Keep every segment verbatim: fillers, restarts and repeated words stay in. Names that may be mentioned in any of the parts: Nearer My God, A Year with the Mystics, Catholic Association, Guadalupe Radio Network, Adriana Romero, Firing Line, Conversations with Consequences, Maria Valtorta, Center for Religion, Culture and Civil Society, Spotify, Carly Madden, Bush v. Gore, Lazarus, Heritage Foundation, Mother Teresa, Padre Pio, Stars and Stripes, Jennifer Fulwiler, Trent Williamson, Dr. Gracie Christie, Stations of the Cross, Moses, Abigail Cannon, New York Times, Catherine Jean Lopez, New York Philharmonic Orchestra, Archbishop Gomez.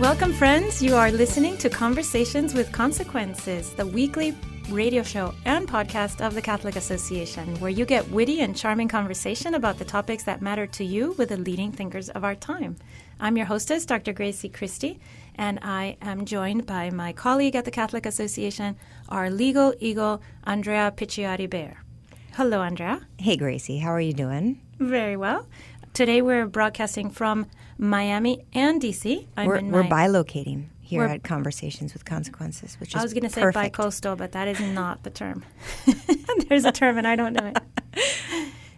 Welcome, friends. You are listening to Conversations with Consequences, the weekly radio show and podcast of the Catholic Association, where you get witty and charming conversation about the topics that matter to you with the leading thinkers of our time. I'm your hostess, Doctor Gracie Christie, and I am joined by my colleague at the Catholic Association, our legal eagle, Andrea Picciotti-Behr. Hello, Andrea. Hey, Gracie. How are you doing? Very well. Today we're broadcasting from Miami and D C. I'm we're in we're my, bilocating here we're, at Conversations with Consequences, which is I was going to say bicoastal, but that is not the term. There's a term and I don't know it.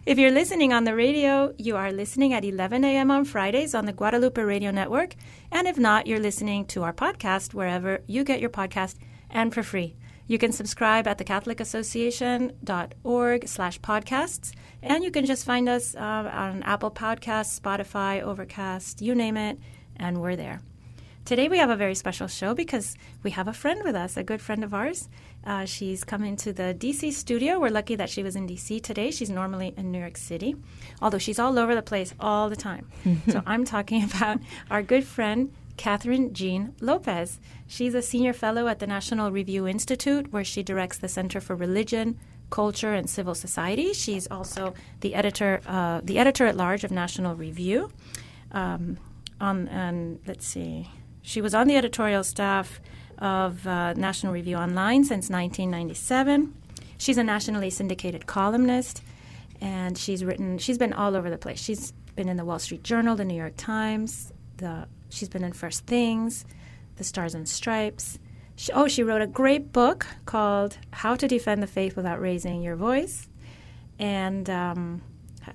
If you're listening on the radio, you are listening at eleven a.m. on Fridays on the Guadalupe Radio Network. And if not, you're listening to our podcast wherever you get your podcast and for free. You can subscribe at thecatholicasociation.org slash podcasts, and you can just find us uh, on Apple Podcasts, Spotify, Overcast, you name it, and we're there. Today we have a very special show because we have a friend with us, a good friend of ours. Uh, she's come into the D C studio. We're lucky that she was in D C today. She's normally in New York City, although she's all over the place all the time. So I'm talking about our good friend, Catherine Jean Lopez. She's a senior fellow at the National Review Institute, where she directs the Center for Religion, Culture and Civil Society. She's also the editor, uh, the editor at large of National Review. Um, on and let's see, she was on the editorial staff of uh, National Review Online since nineteen ninety-seven. She's a nationally syndicated columnist, and she's written. She's been all over the place. She's been in the Wall Street Journal, the New York Times, the. She's been in First Things, The Stars and Stripes. She, oh, she wrote a great book called How to Defend the Faith Without Raising Your Voice, and um,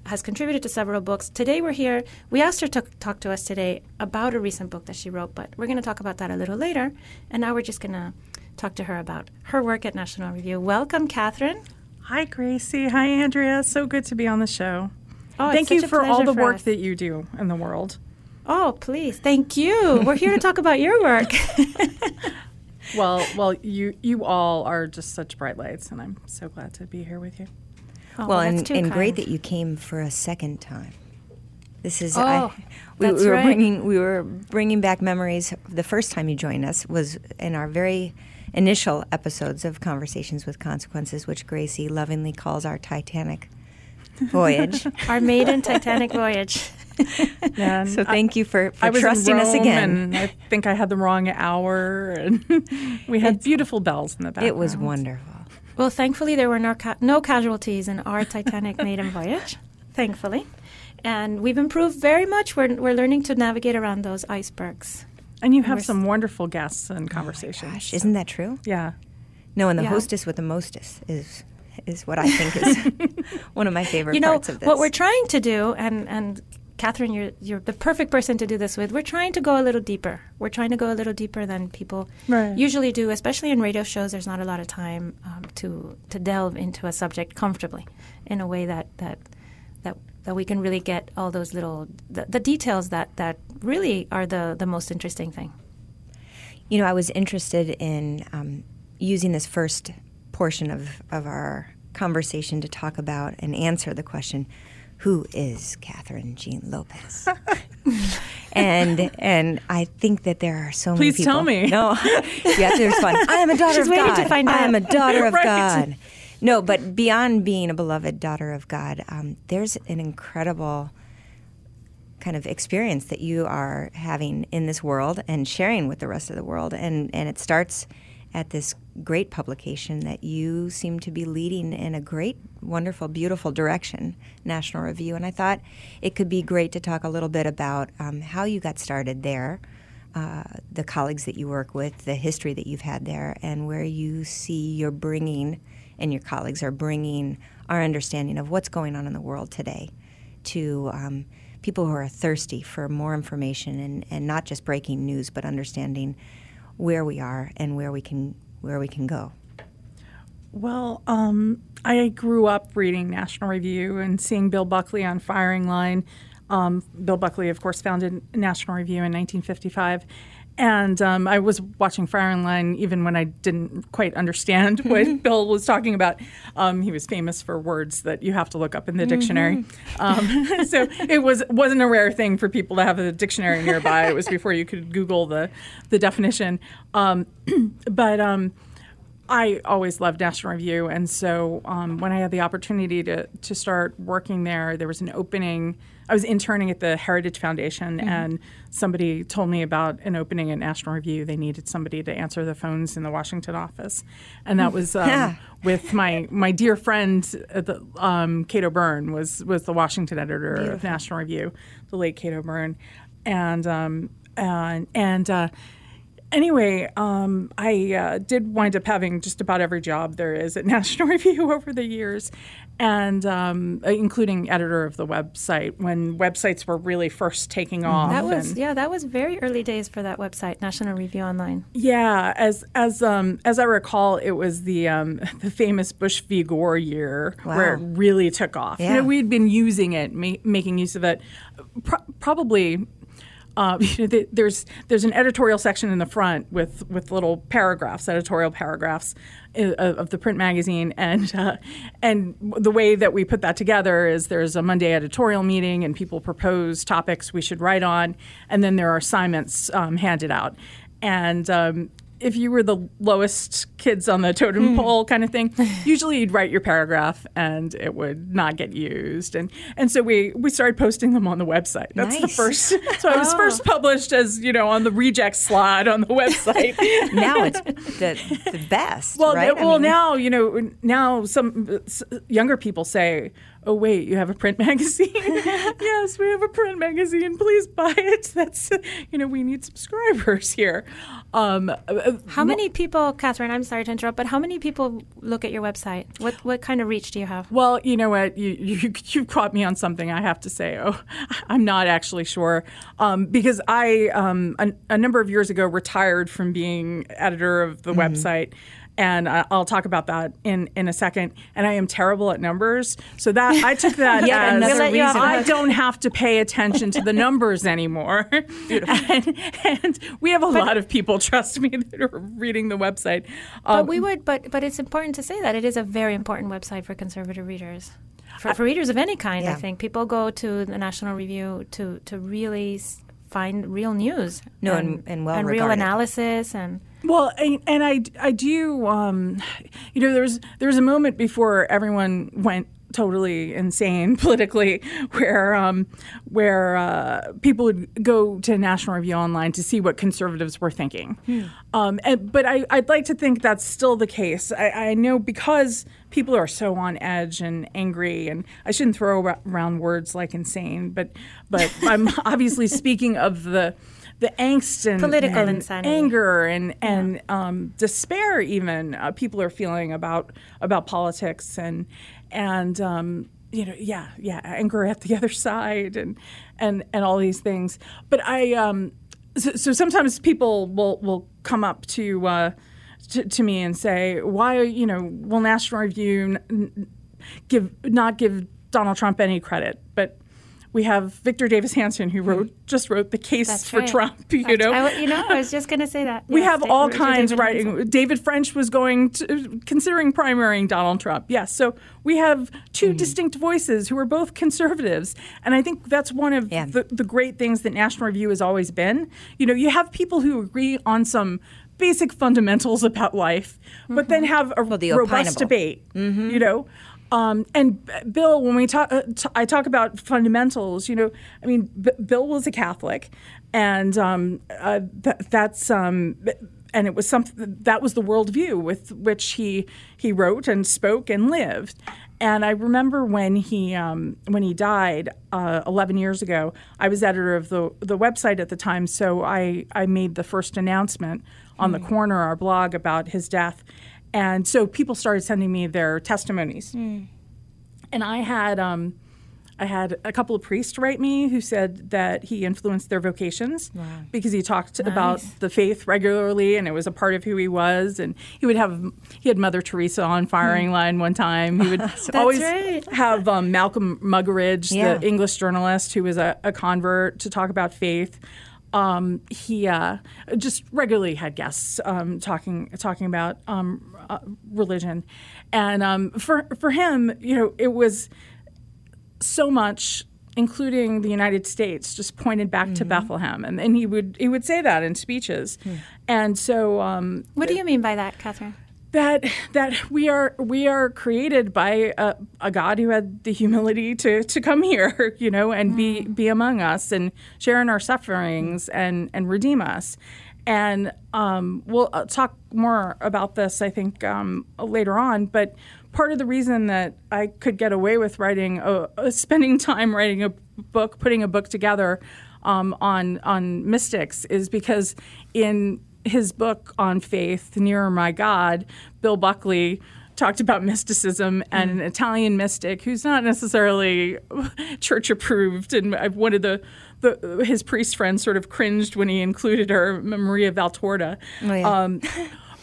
has contributed to several books. Today we're here. We asked her to talk to us today about a recent book that she wrote, but we're going to talk about that a little later. And now we're just going to talk to her about her work at National Review. Welcome, Catherine. Hi, Gracie. Hi, Andrea. So good to be on the show. Oh, Thank you for all the for work us. that you do in the world. Oh, please. Thank you. We're here to talk about your work. well, well, you you all are just such bright lights, and I'm so glad to be here with you. Oh, well, well and, and great that you came for a second time. This is oh, I, we, that's we were right. bringing we were bringing back memories. The first time you joined us was in our very initial episodes of Conversations with Consequences, which Gracie lovingly calls our Titanic voyage, our maiden Titanic voyage. Yeah, so thank I, you for, for I was trusting in Rome us again. And I think I had the wrong hour, and we had it's, beautiful bells in the background. It was wonderful. Well, thankfully there were no ca- no casualties in our Titanic maiden voyage, thankfully, and we've improved very much. We're we're learning to navigate around those icebergs. And you have and some wonderful guests and conversations. Oh my gosh, isn't that true? Yeah. No, and the yeah. hostess with the mostess is. is what I think is one of my favorite you know, parts of this. What we're trying to do, and, and Catherine, you're, you're the perfect person to do this with, we're trying to go a little deeper. We're trying to go a little deeper than people right. usually do, especially in radio shows. There's not a lot of time um, to to delve into a subject comfortably in a way that that that, that we can really get all those little, the, the details that, that really are the, the most interesting thing. You know, I was interested in um, using this first portion of, of our conversation to talk about and answer the question, who is Catherine Jean Lopez? and and I think that there are so Please many people. Please tell me. No, you have to respond. I am a daughter She's of God. To find I out. am a daughter of right. God. No, but beyond being a beloved daughter of God, um, there's an incredible kind of experience that you are having in this world and sharing with the rest of the world, and, and it starts at this great publication that you seem to be leading in a great, wonderful, beautiful direction, National Review. And I thought it could be great to talk a little bit about um, how you got started there, uh, the colleagues that you work with, the history that you've had there, and where you see you're bringing, and your colleagues are bringing, our understanding of what's going on in the world today to um, people who are thirsty for more information and, and not just breaking news, but understanding where we are and where we can where we can go. Well, um, I grew up reading National Review and seeing Bill Buckley on Firing Line. Um, Bill Buckley, of course, founded National Review in nineteen fifty-five, And um, I was watching Firing Line even when I didn't quite understand what Bill was talking about. Um, he was famous for words that you have to look up in the dictionary. Mm-hmm. Um, so it was, wasn't a rare thing for people to have a dictionary nearby. It was before you could Google the, the definition. Um, but um, I always loved National Review. And so um, when I had the opportunity to, to start working there, there was an opening. I was interning at the Heritage Foundation, mm-hmm. and somebody told me about an opening at National Review. They needed somebody to answer the phones in the Washington office. And that was um, yeah. with my, my dear friend, uh, the, um, Kate O'Beirne, was, was the Washington editor Beautiful. Of National Review, the late Kate O'Beirne. And, um, and, and uh, anyway, um, I uh, did wind up having just about every job there is at National Review over the years. And um, including editor of the website when websites were really first taking off. That was and, yeah, that was very early days for that website, National Review Online. Yeah, as as um, as I recall, it was the um, the famous Bush v. Gore year wow. where it really took off. Yeah. You know, we'd been using it, ma- making use of it, pro- probably. Uh, you know, the, there's there's an editorial section in the front with, with little paragraphs, editorial paragraphs uh, of the print magazine, and uh, and the way that we put that together is there's a Monday editorial meeting, and people propose topics we should write on, and then there are assignments um, handed out, and. Um, If you were the lowest kids on the totem pole kind of thing, usually you'd write your paragraph and it would not get used. And and so we, we started posting them on the website. That's nice. The first. So oh. I was first published as, you know, on the reject slot on the website. Now it's the, the best, well, right? Well, I mean, now, you know, now some younger people say, oh, wait, you have a print magazine? Yes, we have a print magazine. Please buy it. That's, you know, we need subscribers here. Um, how many people, Catherine, I'm sorry to interrupt, but how many people look at your website? What what kind of reach do you have? Well, you know what? You, you, you caught me on something I have to say. Oh, I'm not actually sure. Um, because I, um, a, a number of years ago, retired from being editor of the mm-hmm. website. And I'll talk about that in, in a second. And I am terrible at numbers. So that I took that yeah, as another reason. I don't have to pay attention to the numbers anymore. Beautiful. And, and we have a but, lot of people, trust me, that are reading the website. Um, but we would, but but it's important to say that it is a very important website for conservative readers. For, for readers of any kind, yeah. I think. People go to the National Review to, to really find real news. No, and, and, and well And real regarded. Analysis and... Well, and, and I, I do, um, you know, there was, there was a moment before everyone went totally insane politically where um, where uh, people would go to National Review Online to see what conservatives were thinking. Yeah. Um, and, but I, I'd like to think that's still the case. I, I know because people are so on edge and angry, and I shouldn't throw around words like insane, but, but I'm obviously speaking of the... the angst and, political and insanity. Anger and and yeah. um, despair, even uh, people are feeling about about politics and and um, you know yeah yeah anger at the other side and and, and all these things. But I um, so, so sometimes people will will come up to, uh, to to me and say, why you know will National Review n- give not give Donald Trump any credit, but we have Victor Davis Hanson, who wrote just wrote The Case That's for right. Trump, you That's know. I, you know, I was just going to say that. We yes, have David, all kinds of writing. Hanson. David French was going to, considering primarying Donald Trump. Yes, so we have two mm-hmm. distinct voices who are both conservatives. And I think that's one of yeah. the, the great things that National Review has always been. You know, you have people who agree on some basic fundamentals about life, mm-hmm. but then have a well, the robust opinable. Debate, mm-hmm. you know. Um, and Bill, when we talk, uh, t- I talk about fundamentals. You know, I mean, B- Bill was a Catholic, and um, uh, th- that's um, and it was something that was the worldview with which he he wrote and spoke and lived. And I remember when he um, when he died uh, eleven years ago. I was editor of the the website at the time, so I I made the first announcement on mm-hmm. the corner, our blog, about his death. And so people started sending me their testimonies. Mm. And I had um, I had a couple of priests write me who said that he influenced their vocations wow. because he talked nice. About the faith regularly, and it was a part of who he was. And he would have he had Mother Teresa on Firing mm. Line one time. He would always right. have um, Malcolm Muggeridge, yeah. the English journalist who was a, a convert, to talk about faith. Um, he uh, just regularly had guests um, talking talking about um, uh, religion, and um, for for him, you know, it was so much, including the United States, just pointed back mm-hmm. to Bethlehem, and, and he would he would say that in speeches, mm. and so. Um, what do you mean by that, Catherine? That that we are we are created by a, a God who had the humility to, to come here, you know, and mm. be be among us and share in our sufferings and, and redeem us. And um, we'll talk more about this, I think, um, later on. But part of the reason that I could get away with writing, a, a spending time writing a book, putting a book together um, on on mystics, is because in his book on faith, Nearer My God, Bill Buckley talked about mysticism and mm-hmm. an Italian mystic who's not necessarily church-approved. And one of the, the his priest friends sort of cringed when he included her, Maria Valtorta. Oh, yeah. um,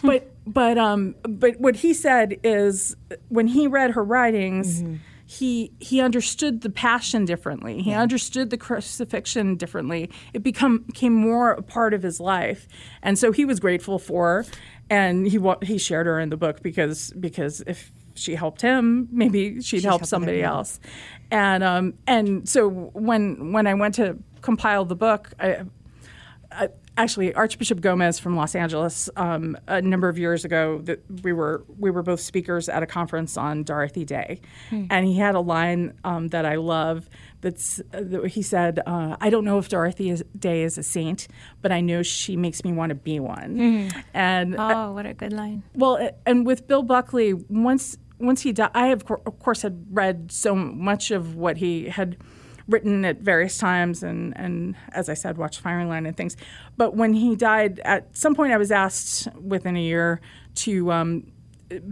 but but um, but what he said is when he read her writings, mm-hmm. he he understood the passion differently. He yeah. understood the crucifixion differently. It become became more a part of his life, and so he was grateful for her. And he he shared her in the book because because if she helped him, maybe she'd, she'd help somebody him. else. And um and so when when I went to compile the book, I, I, actually Archbishop Gomez from Los Angeles, um, a number of years ago, that we were we were both speakers at a conference on Dorothy Day, hmm. and he had a line um, that I love. That's that he said, uh, I don't know if Dorothy is, Day is a saint, but I know she makes me want to be one. Mm. And oh, what a good line! Uh, well, and with Bill Buckley, once once he died, I of, co- of course had read so much of what he had written at various times, and, and as I said, watched Firing Line and things. But when he died, at some point I was asked within a year to um,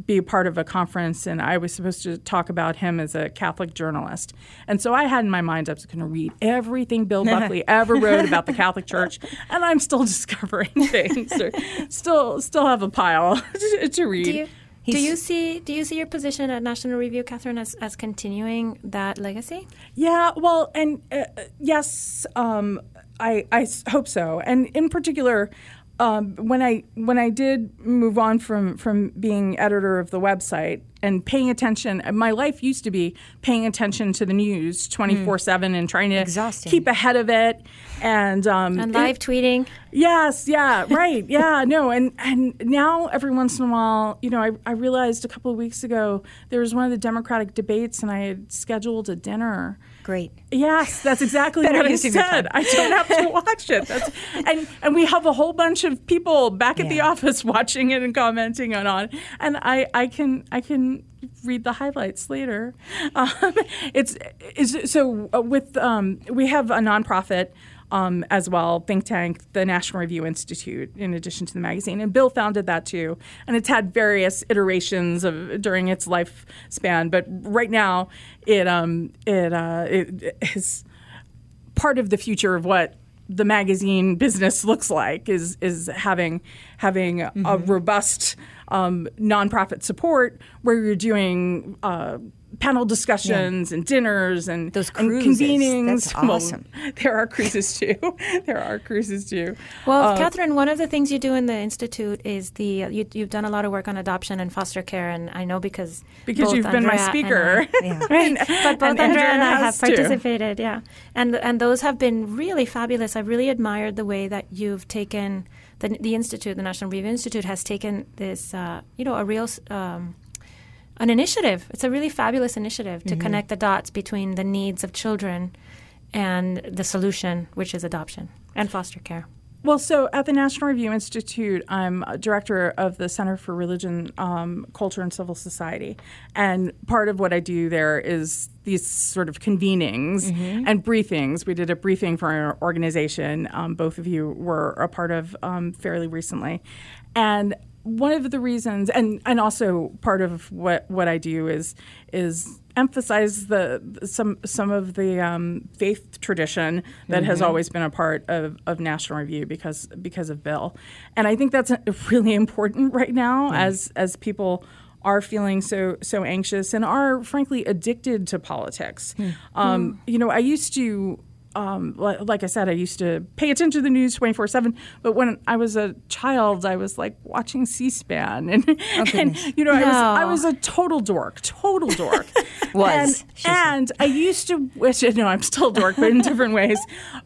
be a part of a conference, and I was supposed to talk about him as a Catholic journalist. And so I had in my mind I was going to read everything Bill Buckley ever wrote about the Catholic Church, and I'm still discovering things, or still still have a pile to, to read. Do you, do you see do you see your position at National Review, Catherine, as, as continuing that legacy? Yeah, well, and uh, yes, um, I I hope so. And in particular, Um, when I when I did move on from, from being editor of the website and paying attention, my life used to be paying attention to the news twenty-four seven and trying to Exhausting. keep ahead of it. And um, and live it, tweeting. Yes, yeah, right, yeah, no. And, and now every once in a while, you know, I, I realized a couple of weeks ago there was one of the Democratic debates and I had scheduled a dinner. Great. Yes, that's exactly what I said. I don't have to watch it. That's, and and we have a whole bunch of people back at yeah. the office watching it and commenting and on. And I, I can I can read the highlights later. Um, it's is so with um, we have a nonprofit um, as well think tank, the National Review Institute, in addition to the magazine, and Bill founded that too. And it's had various iterations of during its lifespan, but right now. It um it uh it is part of the future of what the magazine business looks like is is having having mm-hmm. a robust um, nonprofit support where you're doing uh, panel discussions yeah. and dinners and those cruises. And convenings. That's awesome. Well, there are cruises too. there are cruises too. Well, um, Catherine, one of the things you do in the Institute is the you, you've done a lot of work on adoption and foster care, and I know because because both you've Andrea been my speaker, I, yeah. right? But both and Andrea and I have participated, too. yeah. And and those have been really fabulous. I've really admired the way that you've taken the the Institute, the National Review Institute, has taken this, uh, you know, a real. Um, An initiative. It's a really fabulous initiative to mm-hmm. connect the dots between the needs of children and the solution, which is adoption and foster care. Well, so at the National Review Institute, I'm a director of the Center for Religion, um, Culture and Civil Society. And part of what I do there is these sort of convenings mm-hmm. and briefings. We did a briefing for our organization. Um, both of you were a part of um, fairly recently. And one of the reasons, and, and also part of what, what I do is is emphasize the some some of the um, faith tradition that mm-hmm. has always been a part of, of National Review because because of Bill, and I think that's really important right now mm. as as people are feeling so so anxious and are frankly addicted to politics. Mm. Um, mm. You know, I used to Um, like I said, I used to pay attention to the news twenty-four seven, but when I was a child, I was like watching C-SPAN, and, oh, and you know, no. I was I was a total dork, total dork. was. And, and I used to wish, no, I'm still a dork, but in different ways,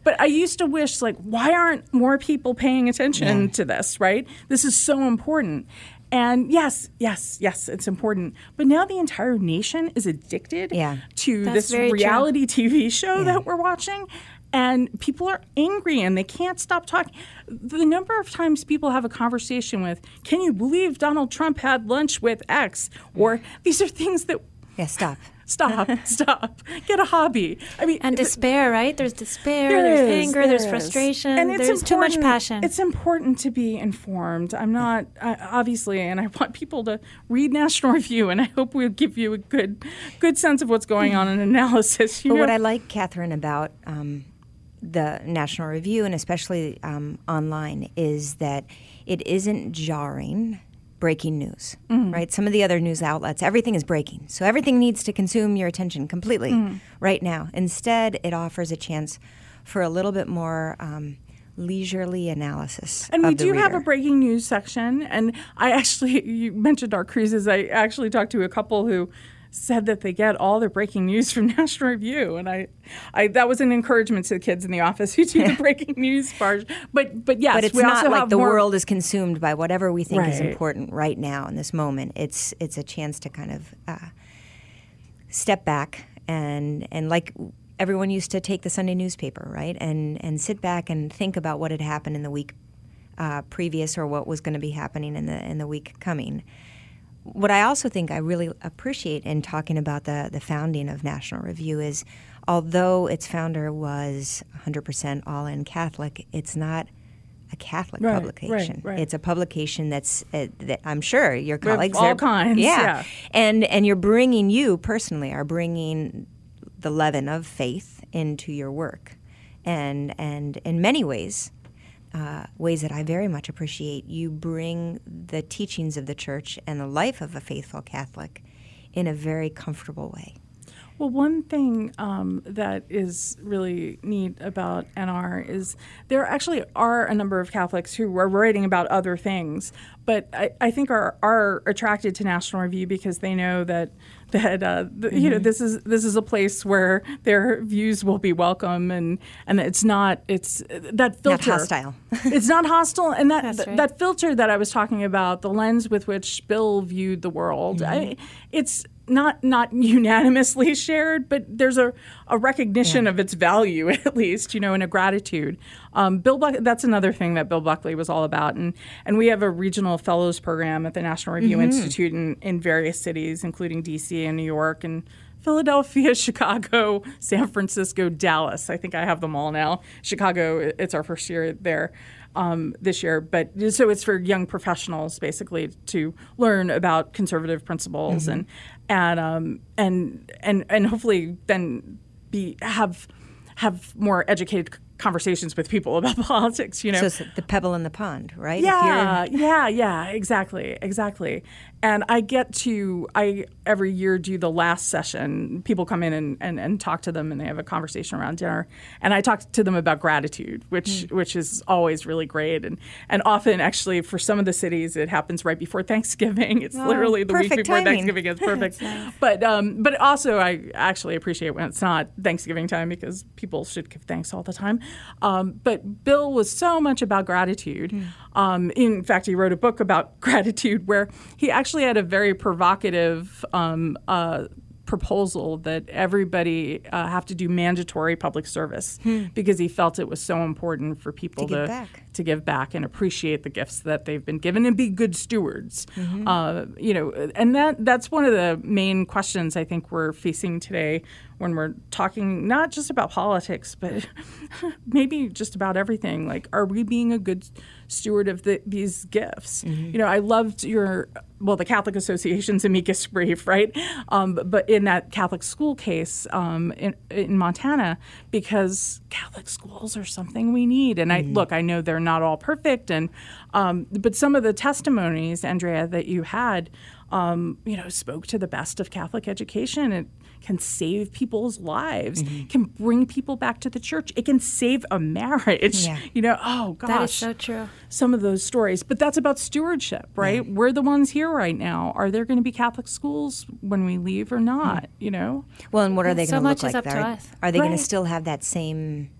but I used to wish, like, why aren't more people paying attention yeah. to this, right? This is so important. And yes, yes, yes, it's important. But now the entire nation is addicted yeah. to That's this reality true. T V show yeah. that we're watching. And people are angry and they can't stop talking. The number of times people have a conversation with, can you believe Donald Trump had lunch with X? Or these are things that... Yeah, stop. Stop, stop. Get a hobby. I mean, and despair, right? There's despair, there there's is, anger, there there's is. frustration, and it's there's too much passion. It's important to be informed. I'm not, I, obviously, and I want people to read National Review, and I hope we'll give you a good good sense of what's going on in analysis. You but know? What I like, Catherine, about um, the National Review, and especially um, online, is that it isn't jarring. Breaking news, mm-hmm. right? Some of the other news outlets, everything is breaking. So everything needs to consume your attention completely mm-hmm. right now. Instead, it offers a chance for a little bit more um, leisurely analysis. And we do reader. have a breaking news section. And I actually, you mentioned our cruises. I actually talked to a couple who said that they get all their breaking news from National Review. And I, I that was an encouragement to the kids in the office who do the breaking news part. But, but yes, but it's we not also like have the more... world is consumed by whatever we think right. is important right now in this moment. It's it's a chance to kind of uh, step back and and like everyone used to take the Sunday newspaper, right? And, and sit back and think about what had happened in the week uh, previous or what was going to be happening in the in the week coming. What I also think I really appreciate in talking about the, the founding of National Review is although its founder was one hundred percent all-in Catholic, it's not a Catholic right, publication. Right, right. It's a publication that's uh, that I'm sure your colleagues With all are, kinds. Yeah. yeah. And, and you're bringing, you personally are bringing the leaven of faith into your work. And, and in many ways... Uh, ways that I very much appreciate. You bring the teachings of the Church and the life of a faithful Catholic in a very comfortable way. Well, one thing um, that is really neat about N R is there actually are a number of Catholics who are writing about other things, but I, I think are are attracted to National Review because they know that that uh, the, mm-hmm. you know this is this is a place where their views will be welcome and, and it's not it's that filter not hostile it's not hostile and that th- right. that filter that I was talking about, the lens with which Bill viewed the world, mm-hmm. I, it's not not unanimously shared, but there's a, a recognition yeah. of its value at least, you know, and a gratitude. Um, Bill Buck- that's another thing that Bill Buckley was all about, and and we have a regional fellows program at the National Review mm-hmm. Institute in, in various cities, including D C in New York and Philadelphia, Chicago, San Francisco, Dallas. I think I have them all now. Chicago, it's our first year there um, this year. But so it's for young professionals basically to learn about conservative principles mm-hmm. and and um, and and and hopefully then be have have more educated conversations with people about politics, you know. So it's the pebble in the pond, right? Yeah, yeah, yeah, exactly, exactly. And I get to, I every year do the last session. People come in and, and, and talk to them and they have a conversation around dinner. And I talk to them about gratitude, which mm. which is always really great. And and often, actually, for some of the cities, it happens right before Thanksgiving. It's oh, literally the week before timing. Thanksgiving. It's perfect. Nice. But, um, but also, I actually appreciate when it's not Thanksgiving time because people should give thanks all the time. Um, but Bill was so much about gratitude. Mm. Um, in fact, he wrote a book about gratitude where he actually had a very provocative um, uh, proposal that everybody uh, have to do mandatory public service hmm. because he felt it was so important for people to, to, give, back. to give back and appreciate the gifts that they've been given and be good stewards. Mm-hmm. Uh, you know, and that that's one of the main questions I think we're facing today when we're talking not just about politics, but maybe just about everything. Like, are we being a good steward of the, these gifts? Mm-hmm. You know, I loved your, well, the Catholic Association's amicus brief, right? Um, but in that Catholic school case um, in, in Montana, because Catholic schools are something we need. And I mm-hmm. look, I know they're not all perfect, and um, but some of the testimonies, Andrea, that you had, um, you know, spoke to the best of Catholic education. It can save people's lives, mm-hmm. can bring people back to the church. It can save a marriage. Yeah. You know, oh, gosh. That is so true. Some of those stories. But that's about stewardship, right? Yeah. We're the ones here right now. Are there going to be Catholic schools when we leave or not, mm-hmm. you know? Well, and what are they going to look like? So much is up to us. Are they right. going to still have that same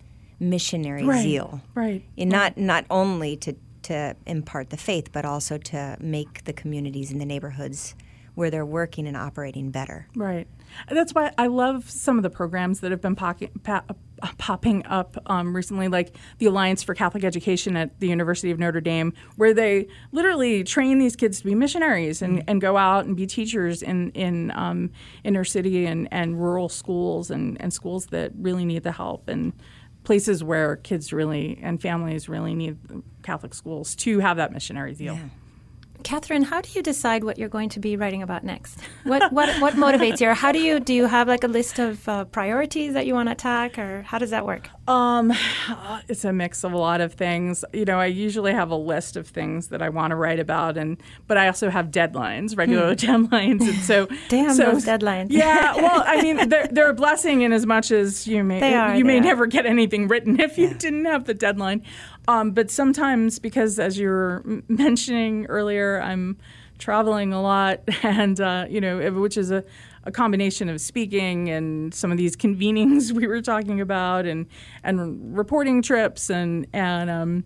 missionary right. zeal? Right. And not, not only to to impart the faith, but also to make the communities and the neighborhoods where they're working and operating better. Right. That's why I love some of the programs that have been pocket, pa- popping up um, recently, like the Alliance for Catholic Education at the University of Notre Dame, where they literally train these kids to be missionaries and, mm-hmm. and go out and be teachers in, in um, inner city and, and rural schools and, and schools that really need the help and places where kids really and families really need Catholic schools to have that missionary zeal. Yeah. Catherine, how do you decide what you're going to be writing about next? What what, what motivates you? Or how do you do you have like a list of uh, priorities that you want to attack, or how does that work? Um, it's a mix of a lot of things. You know, I usually have a list of things that I want to write about, and but I also have deadlines, regular mm. deadlines, and so damn so, those deadlines. Yeah, well, I mean, they're, they're a blessing in as much as you may they are, you may are. never get anything written if you yeah. didn't have the deadline. Um, but sometimes, because as you were mentioning earlier, I'm traveling a lot, and uh, you know, which is a, a combination of speaking and some of these convenings we were talking about, and and reporting trips, and and um,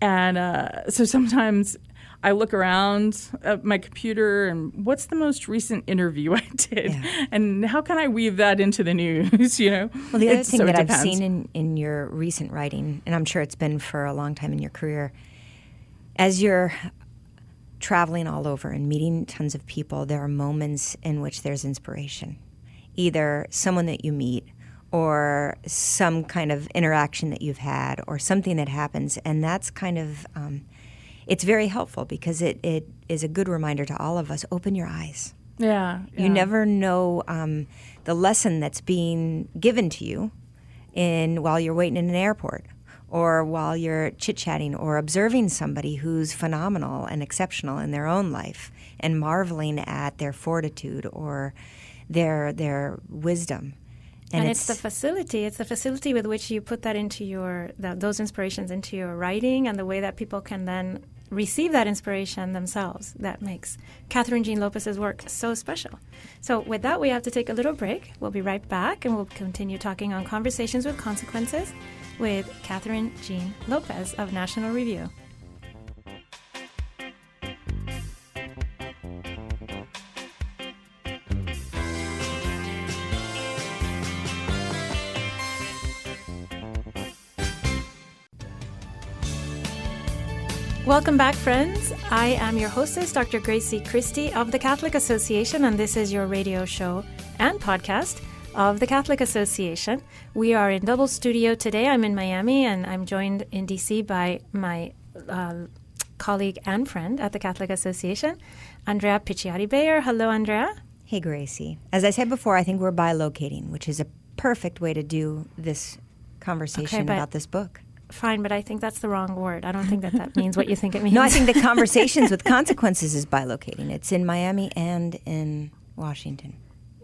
and uh, so sometimes I look around at my computer and what's the most recent interview I did, yeah. and how can I weave that into the news? You know. Well, the other it's, thing so that I've seen in, in your recent writing, and I'm sure it's been for a long time in your career, as you're traveling all over and meeting tons of people, there are moments in which there's inspiration, either someone that you meet, or some kind of interaction that you've had, or something that happens, and that's kind of. Um, It's very helpful because it, it is a good reminder to all of us, open your eyes. Yeah. yeah. You never know um, the lesson that's being given to you in while you're waiting in an airport, or while you're chit-chatting, or observing somebody who's phenomenal and exceptional in their own life and marveling at their fortitude or their their wisdom. And, and it's, it's the facility. It's the facility with which you put that into your the, those inspirations into your writing, and the way that people can then receive that inspiration themselves. That makes Catherine Jean Lopez's work so special. So with that, we have to take a little break. We'll be right back, and we'll continue talking on Conversations with Consequences with Catherine Jean Lopez of National Review. Welcome back, friends. I am your hostess, Doctor Gracie Christie of the Catholic Association, and this is your radio show and podcast of the Catholic Association. We are in double studio today. I'm in Miami, and I'm joined in D C by my uh, colleague and friend at the Catholic Association, Andrea Picciotti-Behr. Hello, Andrea. Hey, Gracie. As I said before, I think we're bilocating, which is a perfect way to do this conversation okay, about this book. Fine, but I think that's the wrong word. I don't think that that means what you think it means. No, I think the Conversations with Consequences is bilocating. It's in Miami and in Washington.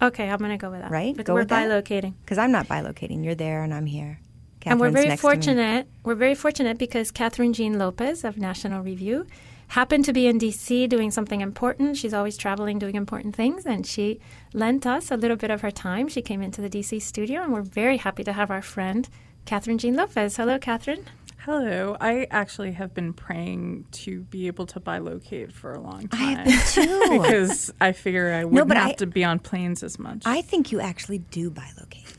Okay, I'm going to go with that. Right? But go we're bilocating. Because I'm not bilocating. You're there and I'm here. Catherine's and we're very fortunate. We're very fortunate because Catherine Jean Lopez of National Review happened to be in D C doing something important. She's always traveling, doing important things, and she lent us a little bit of her time. She came into the D C studio, and we're very happy to have our friend Catherine Jean Lopez. Hello, Catherine. Hello. I actually have been praying to be able to bilocate for a long time. I have been too. Because I figure I wouldn't no, have I, to be on planes as much. I think you actually do bilocate.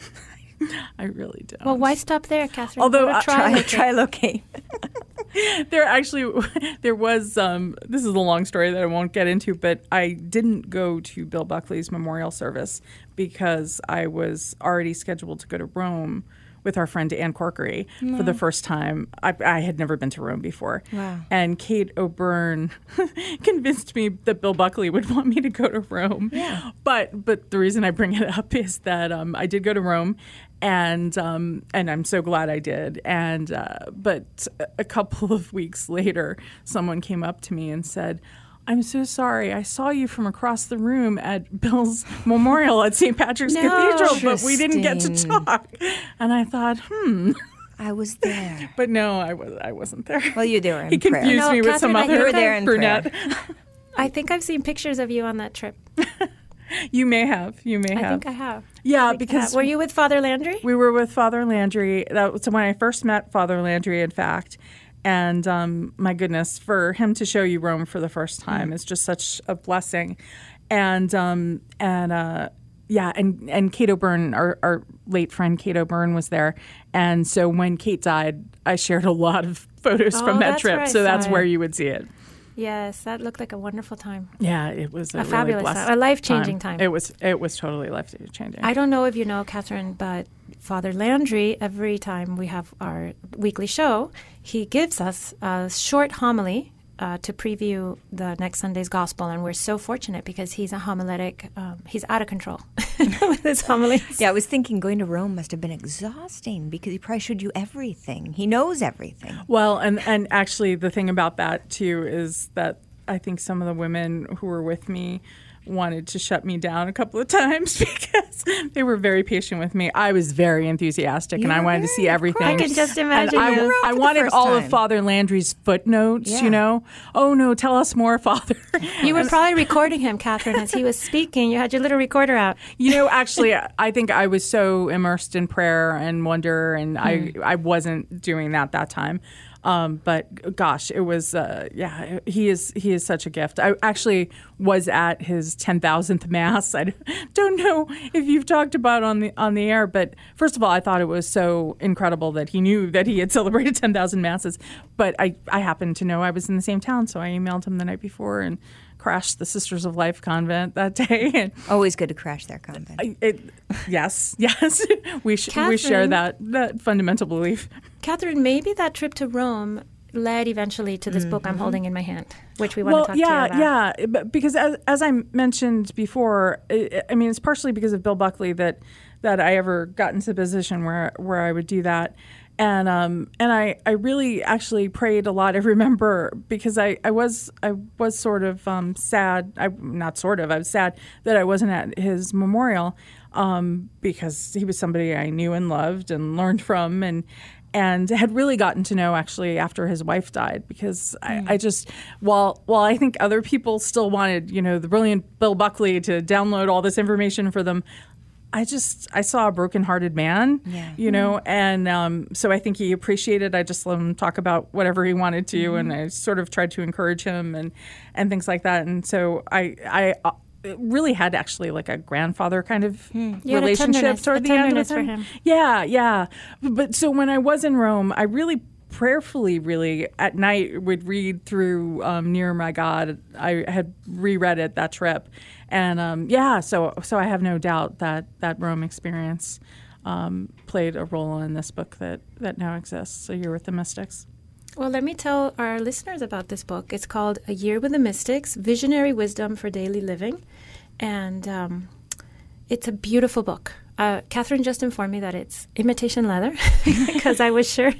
I really don't. Well, why stop there, Catherine? Although uh, try trilocate. There actually, there was. Um, this is a long story that I won't get into, but I didn't go to Bill Buckley's memorial service because I was already scheduled to go to Rome with our friend Ann Corkery no. for the first time. I, I had never been to Rome before. Wow. And Kate O'Beirne convinced me that Bill Buckley would want me to go to Rome. Yeah. But but the reason I bring it up is that um, I did go to Rome, and um, and I'm so glad I did. And uh, but a couple of weeks later, someone came up to me and said, I'm so sorry. I saw you from across the room at Bill's memorial at Saint Patrick's no, Cathedral, but we didn't get to talk. And I thought, hmm. I was there. But no, I, was, I wasn't there. Well, you were in he prayer. He confused no, me Catherine, with some I other there brunette. I think I've seen pictures of you on that trip. You may have. You may have. I think I have. Yeah, I because... I were you with Father Landry? We were with Father Landry. That was when I first met Father Landry, in fact. And um, my goodness, for him to show you Rome for the first time mm. is just such a blessing. And, um, and uh, yeah, and, and Kate O'Beirne, our, our late friend Kate O'Beirne was there. And so when Kate died, I shared a lot of photos oh, from that trip. So that's it. Where you would see it. Yes, that looked like a wonderful time. Yeah, it was a, a fabulous really time, a life-changing time. time. It was it was totally life-changing. I don't know if you know, Catherine, but Father Landry, every time we have our weekly show, he gives us a short homily uh, to preview the next Sunday's gospel, and we're so fortunate because he's a homiletic. Um, he's out of control with his homilies. Yeah, I was thinking going to Rome must have been exhausting because he probably showed you everything. He knows everything. Well, and, and actually the thing about that, too, is that I think some of the women who were with me wanted to shut me down a couple of times because they were very patient with me. I was very enthusiastic, you and I wanted very, to see everything. I can just imagine. And I, I wanted all time. of Father Landry's footnotes, yeah. you know. Oh, no, tell us more, Father. You were probably recording him, Catherine, as he was speaking. You had your little recorder out. You know, actually, I think I was so immersed in prayer and wonder, and mm. I, I wasn't doing that that time. Um, but gosh, it was, uh, yeah, he is, he is such a gift. I actually was at his ten thousandth mass. I don't know if you've talked about on the, on the air, but first of all, I thought it was so incredible that he knew that he had celebrated ten thousand masses, but I, I happened to know I was in the same town. So I emailed him the night before and crashed the Sisters of Life convent that day. And always good to crash their convent. I, it, yes, yes. We, sh- we share that, that fundamental belief. Catherine, maybe that trip to Rome led eventually to this mm-hmm. book I'm holding in my hand, which we want well, to talk yeah, to you about. Yeah, yeah. Because as, as I mentioned before, I, I mean, it's partially because of Bill Buckley that that I ever got into the position where, where I would do that. And um and I, I really actually prayed a lot. I remember because I, I was I was sort of um sad. I not sort of I was sad that I wasn't at his memorial, um because he was somebody I knew and loved and learned from and and had really gotten to know actually after his wife died. Because mm. I, I just while while I think other people still wanted you know the brilliant Bill Buckley to download all this information for them. I just, I saw a broken-hearted man, yeah. you know, mm-hmm. and um, so I think he appreciated, I just let him talk about whatever he wanted to, mm-hmm. and I sort of tried to encourage him and, and things like that. And so I I uh, really had actually like a grandfather kind of mm. relationship toward the end with him. For him. Yeah, yeah. But so when I was in Rome, I really prayerfully, really, at night would read through um, Nearer My God. I had reread it that trip. And um, yeah, so so I have no doubt that that Rome experience um, played a role in this book that, that now exists, A Year with the Mystics. Well, let me tell our listeners about this book. It's called A Year with the Mystics, Visionary Wisdom for Daily Living. And um, it's a beautiful book. Uh, Catherine just informed me that it's imitation leather because I was sure,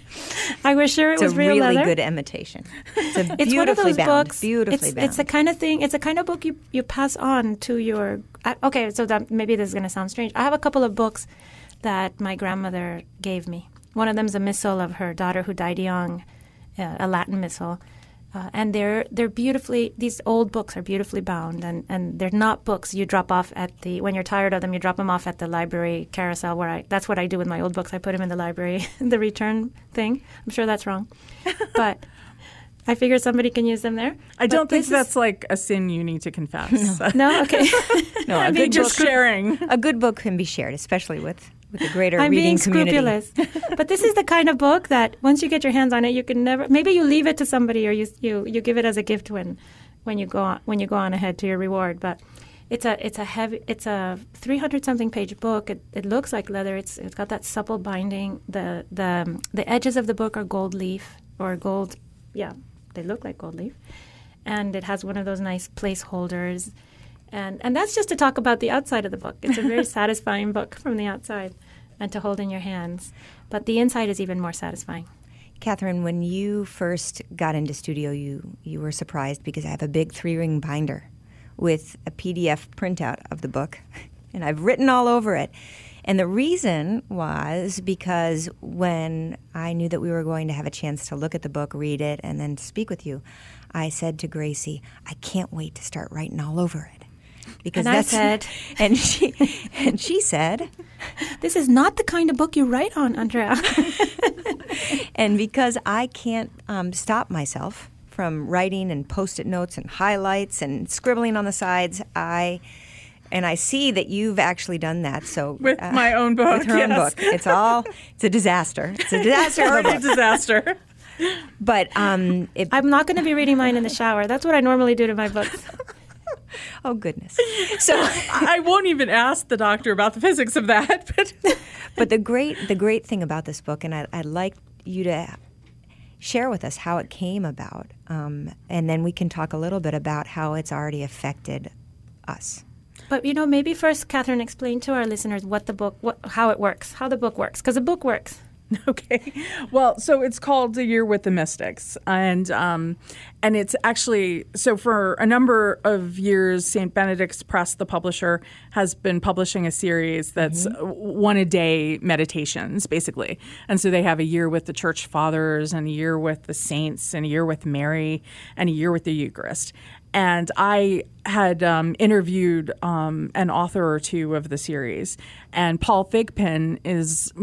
I was sure it it's was real really leather. It's a really good imitation. It's a beautifully it's one of those bound, books, beautifully it's, bound. It's the kind of thing. It's the kind of book you, you pass on to your. Uh, okay, so that maybe this is going to sound strange. I have a couple of books that my grandmother gave me. One of them is a missal of her daughter who died young, uh, a Latin missal, uh, and they're they're beautifully. These old books are beautifully bound, and, and they're not books you drop off at the. When you're tired of them, you drop them off at the library carousel. Where I that's what I do with my old books. I put them in the library, the return thing. I'm sure that's wrong, but I figure somebody can use them there. I but don't think that's is, like a sin you need to confess. No, no? Okay. No, a good just book, sharing. A good book can be shared, especially with. With a greater I'm reading being scrupulous. Community. But this is the kind of book that once you get your hands on it, you can never. Maybe you leave it to somebody, or you you, you give it as a gift when when you go on, when you go on ahead to your reward. But it's a it's a heavy it's a three hundred something page book. It, it looks like leather. It's it's got that supple binding. The the um, the edges of the book are gold leaf or gold. Yeah, they look like gold leaf, and it has one of those nice placeholders. And and that's just to talk about the outside of the book. It's a very satisfying book from the outside and to hold in your hands. But the inside is even more satisfying. Catherine, when you first got into studio, you, you were surprised because I have a big three-ring binder with a P D F printout of the book, and I've written all over it. And the reason was because when I knew that we were going to have a chance to look at the book, read it, and then speak with you, I said to Gracie, I can't wait to start writing all over it. Because and that's, I said, and she, and she said, this is not the kind of book you write on, Andrea. And because I can't um, stop myself from writing and post-it notes and highlights and scribbling on the sides, I and I see that you've actually done that. So with uh, my own book, with her yes. own book, it's all it's a disaster. It's a disaster. Already a disaster. But um, it, I'm not going to be reading mine in the shower. That's what I normally do to my books. Oh, goodness. So I won't even ask the doctor about the physics of that. But, but the great the great thing about this book, and I, I'd like you to share with us how it came about, um, and then we can talk a little bit about how it's already affected us. But, you know, maybe first, Catherine, explain to our listeners what the book, what, how it works, how the book works, because the book works. Okay. Well, so it's called A Year with the Mystics. And um, and it's actually, so for a number of years, Saint Benedict's Press, the publisher, has been publishing a series that's mm-hmm. one a day meditations, basically. And so they have A Year with the Church Fathers and A Year with the Saints and A Year with Mary and A Year with the Eucharist. And I had um, interviewed um, an author or two of the series. And Paul Thigpen is,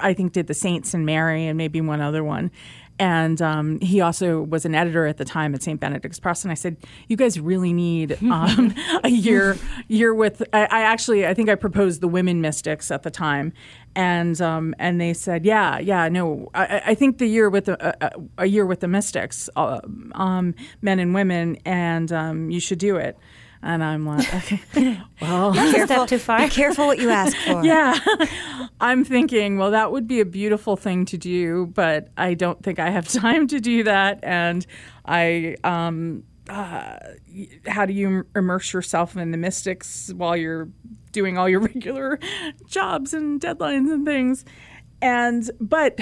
I think, did The Saints and Mary and maybe one other one. And um, he also was an editor at the time at Saint Benedict's Press. And I said, you guys really need um, a year year with I, – I actually – I think I proposed the women mystics at the time. And um, and they said, yeah, yeah, no, I, I think the year with the, uh, a year with the mystics, uh, um, men and women, and um, you should do it. And I'm like, okay, well, that's a step too far. Be careful what you ask for. Yeah. I'm thinking, well, that would be a beautiful thing to do, but I don't think I have time to do that. And I, um, uh, how do you immerse yourself in the mystics while you're doing all your regular jobs and deadlines and things? And but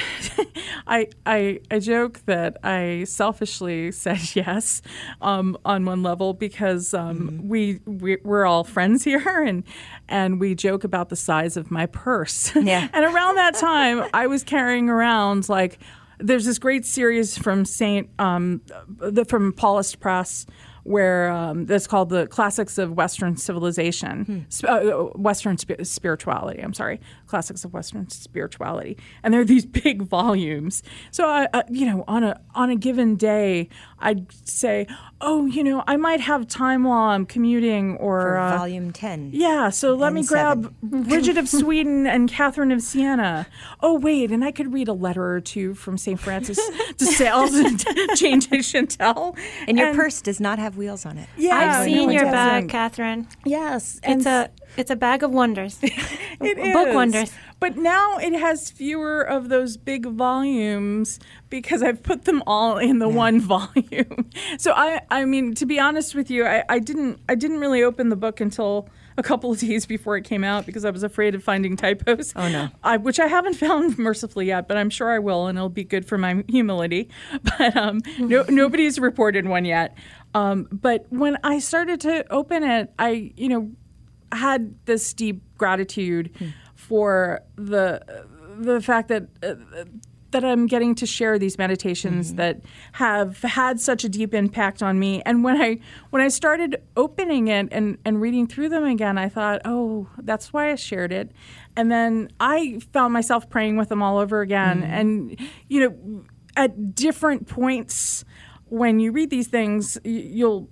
I, I I joke that I selfishly said yes um, on one level because um, mm-hmm. we, we we're all friends here and and we joke about the size of my purse. Yeah. And around that time, I was carrying around like there's this great series from Saint um, the from Paulist Press. Where um, that's called the Classics of Western Civilization, hmm. Sp- uh, Western sp- Spirituality, I'm sorry, Classics of Western Spirituality. And there are these big volumes. So, I, uh, you know, on a on a given day, I'd say, oh, you know, I might have time while I'm commuting or... For uh, volume ten. Yeah, so let me grab Bridget of Sweden and Catherine of Siena. Oh, wait, and I could read a letter or two from Saint Francis de Sales and Jane de Chantal. And your and, purse does not have wheels on it. Yeah, I've seen your bag, Catherine. Yes. It's a it's a bag of wonders. It is. Book wonders. But now it has fewer of those big volumes because I've put them all in the yeah. one volume. So I, I mean, to be honest with you, I, I didn't I didn't really open the book until a couple of days before it came out because I was afraid of finding typos. Oh no. I, which I haven't found mercifully yet, but I'm sure I will, and it'll be good for my humility. But um, no, nobody's reported one yet. Um, but when I started to open it, I, you know, had this deep gratitude hmm. for the the fact that uh, that I'm getting to share these meditations mm-hmm. that have had such a deep impact on me. And when I when I started opening it and, and reading through them again, I thought, oh, that's why I shared it. And then I found myself praying with them all over again. Mm-hmm. And, you know, at different points when you read these things, you'll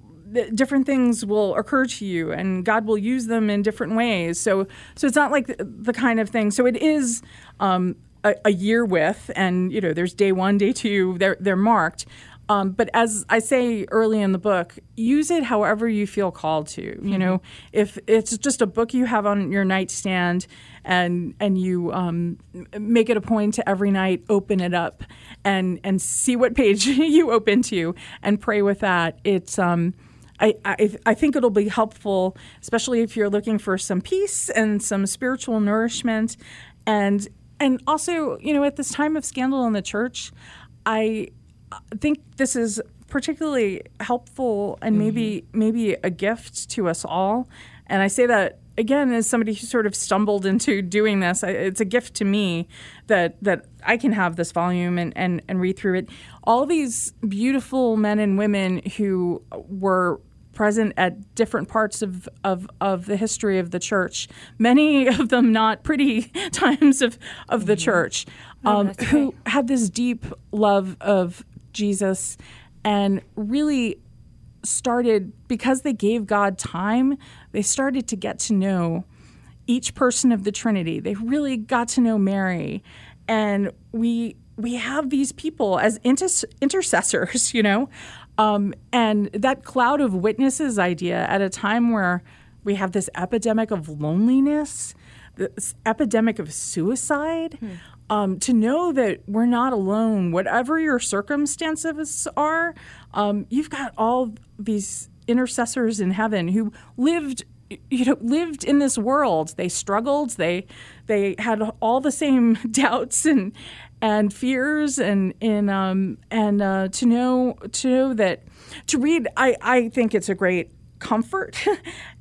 different things will occur to you, and God will use them in different ways. So, so it's not like the, the kind of thing. So it is um, a, a year with, and you know, there's day one, day two. They're they're marked. Um, but as I say early in the book, use it however you feel called to. You mm-hmm. know, if it's just a book you have on your nightstand and and you um, make it a point to every night, open it up and, and see what page you open to and pray with that. It's um, I, I I think it'll be helpful, especially if you're looking for some peace and some spiritual nourishment. And, and also, you know, at this time of scandal in the church, I think this is particularly helpful and mm-hmm. maybe maybe a gift to us all. And I say that, again, as somebody who sort of stumbled into doing this, I, it's a gift to me that that I can have this volume and, and, and read through it. All these beautiful men and women who were present at different parts of, of, of the history of the church, many of them not pretty times of, of mm-hmm. the church, um, oh, who right. had this deep love of Jesus and really started, because they gave God time, they started to get to know each person of the Trinity. They really got to know Mary. And we we have these people as inter- intercessors, you know, um, and that cloud of witnesses idea at a time where we have this epidemic of loneliness, this epidemic of suicide, hmm. Um, to know that we're not alone, whatever your circumstances are, um, you've got all these intercessors in heaven who lived, you know, lived in this world. They struggled. They, they had all the same doubts and and fears. And in um and uh, to know to know that to read, I I think it's a great comfort.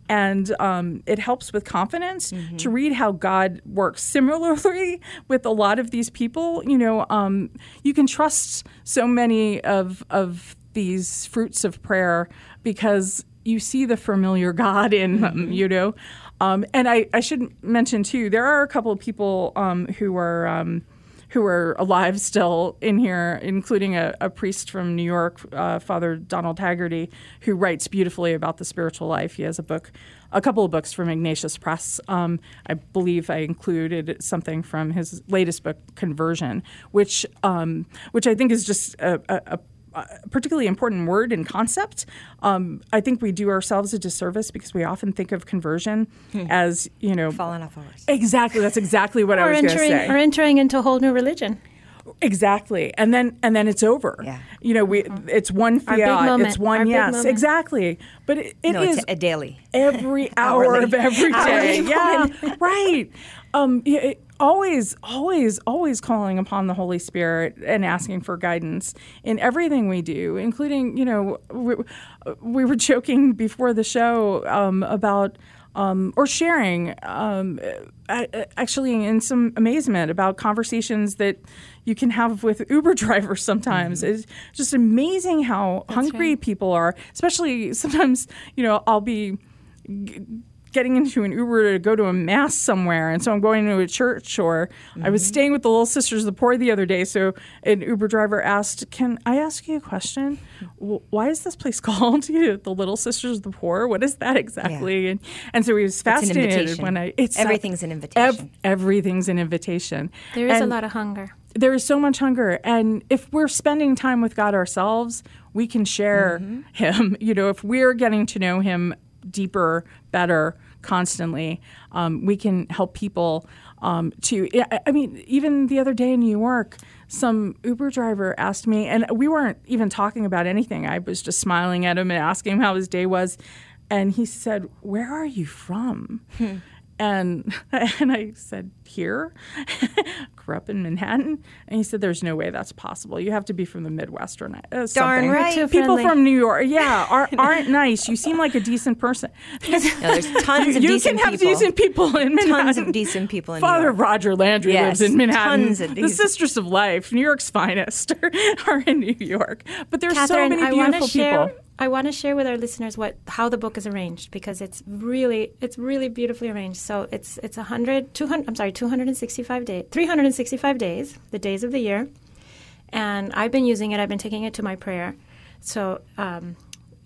And um, it helps with confidence mm-hmm. to read how God works similarly with a lot of these people. You know, um, you can trust so many of of these fruits of prayer because you see the familiar God in mm-hmm. them, you know. Um, and I, I should mention, too, there are a couple of people um, who are um, who are alive still in here, including a, a priest from New York, uh, Father Donald Haggerty, who writes beautifully about the spiritual life. He has a book, a couple of books from Ignatius Press. Um, I believe I included something from his latest book, Conversion, which um, which I think is just a, a, a particularly important word and concept. Um, I think we do ourselves a disservice because we often think of conversion hmm. as, you know... falling off a horse. Exactly. That's exactly what I was going to say. Or entering into a whole new religion. Exactly. And then and then it's over. Yeah. You know, we mm-hmm. it's one fiat. It's one Our yes. Exactly. But it, it no, is... it's a daily. Every hour of every day. Yeah. Right. Um, it, always, always, always calling upon the Holy Spirit and asking for guidance in everything we do, including, you know, we, we were joking before the show um, about, um, or sharing, um, actually in some amazement about conversations that you can have with Uber drivers sometimes. Mm-hmm. It's just amazing how That's hungry right. people are, especially sometimes, you know, I'll be... G- getting into an Uber to go to a mass somewhere, and so I'm going to a church, or mm-hmm. I was staying with the Little Sisters of the Poor the other day, so an Uber driver asked, can I ask you a question? Why is this place called the Little Sisters of the Poor? What is that exactly? Yeah. And, and so he was fascinated it's when I... It's everything's a, an invitation. Ev- everything's an invitation. There is and a lot of hunger. There is so much hunger, and if we're spending time with God ourselves, we can share mm-hmm. him. You know, if we're getting to know him deeper, better, constantly. Um, we can help people um, to, I mean, even the other day in New York, some Uber driver asked me, and we weren't even talking about anything. I was just smiling at him and asking him how his day was. And he said, where are you from? Hmm. And and I said, here? Grew up in Manhattan. And he said, there's no way that's possible. You have to be from the Midwest or not. Uh, Darn right. People from New York, yeah, are, aren't nice. You seem like a decent person. No, there's tons of you decent people. You can have people. decent people in Manhattan. Tons of decent people in New York. Father Roger Landry yes, lives in Manhattan. Tons of decent. The Sisters of Life, New York's finest, are in New York. But there's Catherine, so many beautiful I share- people. I want to share with our listeners what how the book is arranged, because it's really it's really beautifully arranged. So it's it's one hundred, two hundred, I'm sorry, two hundred sixty-five days, three hundred sixty-five days, the days of the year, and I've been using it. I've been taking it to my prayer. So um,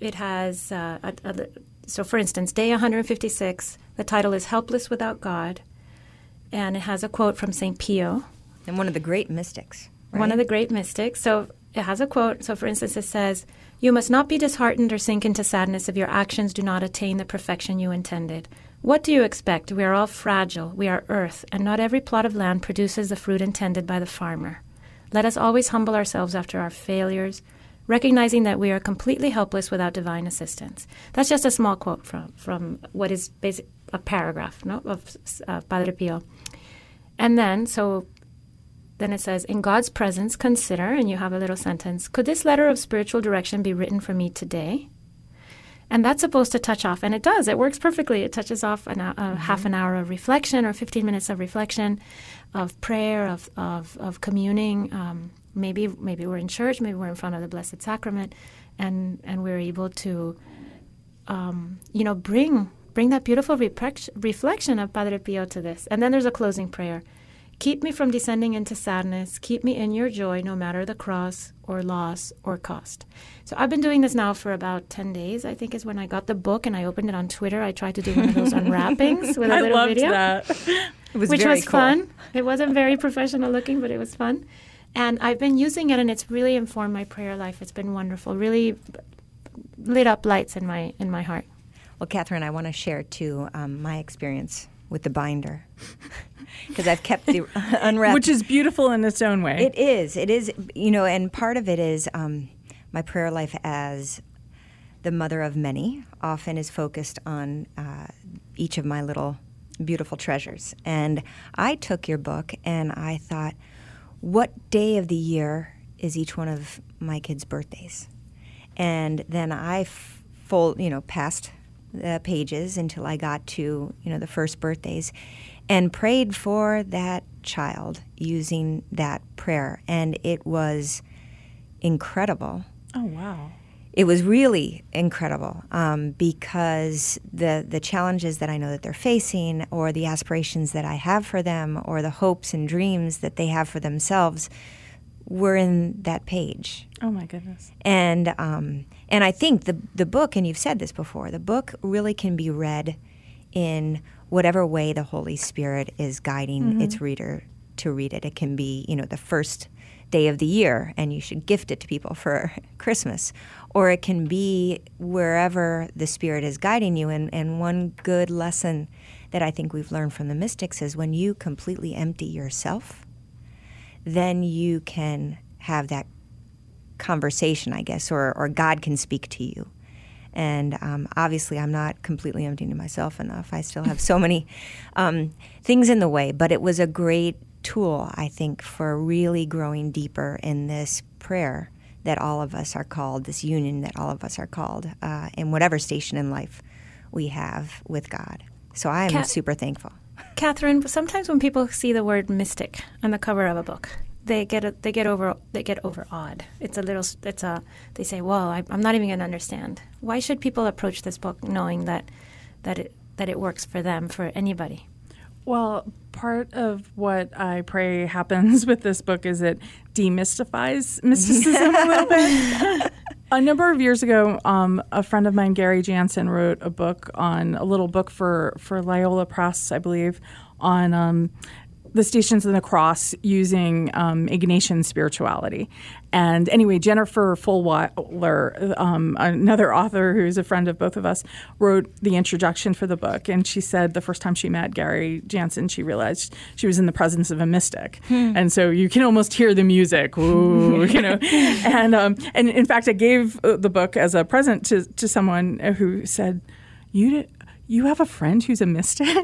it has uh, a, a, so for instance, day one hundred fifty-six. The title is "Helpless Without God," and it has a quote from Saint Pio, and one of the great mystics. Right? One of the great mystics. So. It has a quote. So, for instance, it says, "You must not be disheartened or sink into sadness if your actions do not attain the perfection you intended. What do you expect? We are all fragile. We are earth, and not every plot of land produces the fruit intended by the farmer. Let us always humble ourselves after our failures, recognizing that we are completely helpless without divine assistance." That's just a small quote from, from what is basic, a paragraph no, of uh, Padre Pio. And then, so... Then it says, in God's presence, consider, and you have a little sentence, could this letter of spiritual direction be written for me today? And that's supposed to touch off, and it does. It works perfectly. It touches off an, a mm-hmm. half an hour of reflection or fifteen minutes of reflection, of prayer, of of, of communing. Um, maybe maybe we're in church, maybe we're in front of the Blessed Sacrament, and, and we're able to, um, you know, bring bring that beautiful reprex- reflection of Padre Pio to this. And then there's a closing prayer. Keep me from descending into sadness. Keep me in your joy, no matter the cross or loss or cost. So I've been doing this now for about ten days, I think, is when I got the book and I opened it on Twitter. I tried to do one of those unwrappings with a little I loved video. That. It was which very was cool. fun. It wasn't very professional looking, but it was fun. And I've been using it, and it's really informed my prayer life. It's been wonderful. Really lit up lights in my in my heart. Well, Catherine, I want to share, too, um, my experience with the binder. Because I've kept the unwrapped. Which is beautiful in its own way. It is. It is. You know, and part of it is um, my prayer life as the mother of many often is focused on uh, each of my little beautiful treasures. And I took your book and I thought, what day of the year is each one of my kids' birthdays? And then I f- fold, you know, passed the pages until I got to, you know, the first birthdays. And prayed for that child using that prayer. And it was incredible. Oh, wow. It was really incredible um, because the the challenges that I know that they're facing, or the aspirations that I have for them, or the hopes and dreams that they have for themselves were in that page. Oh, my goodness. And um, and I think the the book, and you've said this before, the book really can be read in whatever way the Holy Spirit is guiding mm-hmm. its reader to read it. It can be, you know, the first day of the year, and you should gift it to people for Christmas. Or it can be wherever the Spirit is guiding you. And, and one good lesson that I think we've learned from the mystics is when you completely empty yourself, then you can have that conversation, I guess, or, or God can speak to you. And um, obviously, I'm not completely emptying myself enough. I still have so many um, things in the way. But it was a great tool, I think, for really growing deeper in this prayer that all of us are called, this union that all of us are called, uh, in whatever station in life we have with God. So I am Cat- super thankful. Catherine, sometimes when people see the word mystic on the cover of a book, They get they get over they get overawed. It's a little it's a they say, "Well, I, I'm not even going to understand." Why should people approach this book knowing that that it, that it works for them, for anybody? Well, part of what I pray happens with this book is it demystifies mysticism a little bit. A number of years ago, um, a friend of mine, Gary Jansen, wrote a book on a little book for for Loyola Press, I believe, on. Um, The Stations of the Cross using um, Ignatian spirituality. And anyway, Jennifer Fulwiler, um, another author who's a friend of both of us, wrote the introduction for the book. And she said the first time she met Gary Jansen, she realized she was in the presence of a mystic. Hmm. And so you can almost hear the music, ooh, you know. And um, and in fact, I gave the book as a present to, to someone who said, you, did, you have a friend who's a mystic?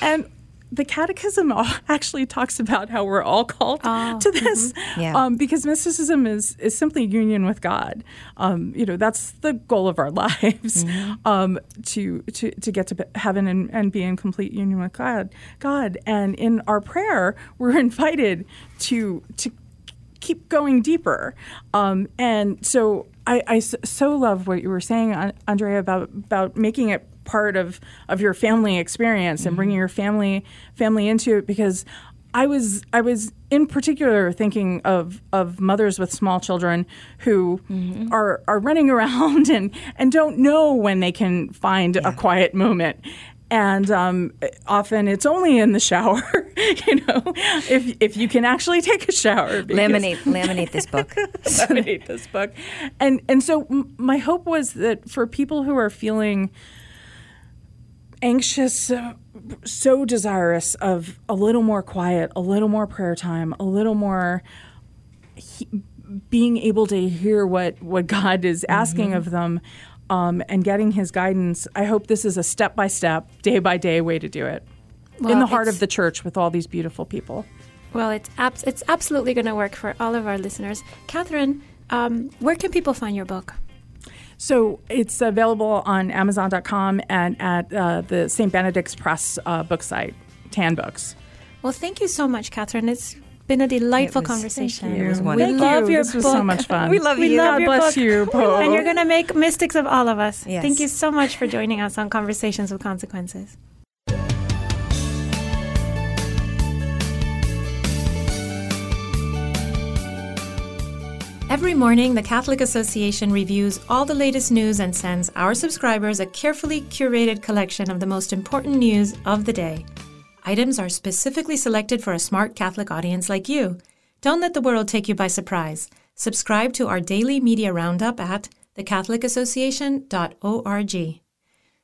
And the Catechism actually talks about how we're all called oh, to this mm-hmm. yeah. um, because mysticism is, is simply union with God. Um, you know, that's the goal of our lives, mm-hmm. um, to, to to get to heaven and, and be in complete union with God. God. And in our prayer, we're invited to to keep going deeper. Um, and so I, I so love what you were saying, Andrea, about, about making it part of, of your family experience and bringing your family family into it, because I was I was in particular thinking of, of mothers with small children who mm-hmm. are, are running around and, and don't know when they can find yeah. a quiet moment. And um, often it's only in the shower, you know, if if you can actually take a shower. Laminate, laminate this book. Laminate this book. And, and so my hope was that for people who are feeling anxious, uh, so desirous of a little more quiet, a little more prayer time, a little more he- being able to hear what, what God is asking mm-hmm. of them, um, and getting his guidance. I hope this is a step-by-step, day-by-day way to do it well, in the heart of the church with all these beautiful people. Well, it's abs- it's absolutely going to work for all of our listeners. Catherine, um, where can people find your book? So it's available on Amazon dot com and at uh, the Saint Benedict's Press uh, book site, Tan Books. Well, thank you so much, Catherine. It's been a delightful it was, conversation. It was wonderful. We thank love you. your this book. This was so much fun. We love we you. Love God your bless book. you, Paul. And you're going to make mystics of all of us. Yes. Thank you so much for joining us on Conversations with Consequences. Every morning, the Catholic Association reviews all the latest news and sends our subscribers a carefully curated collection of the most important news of the day. Items are specifically selected for a smart Catholic audience like you. Don't let the world take you by surprise. Subscribe to our daily media roundup at the catholic association dot org.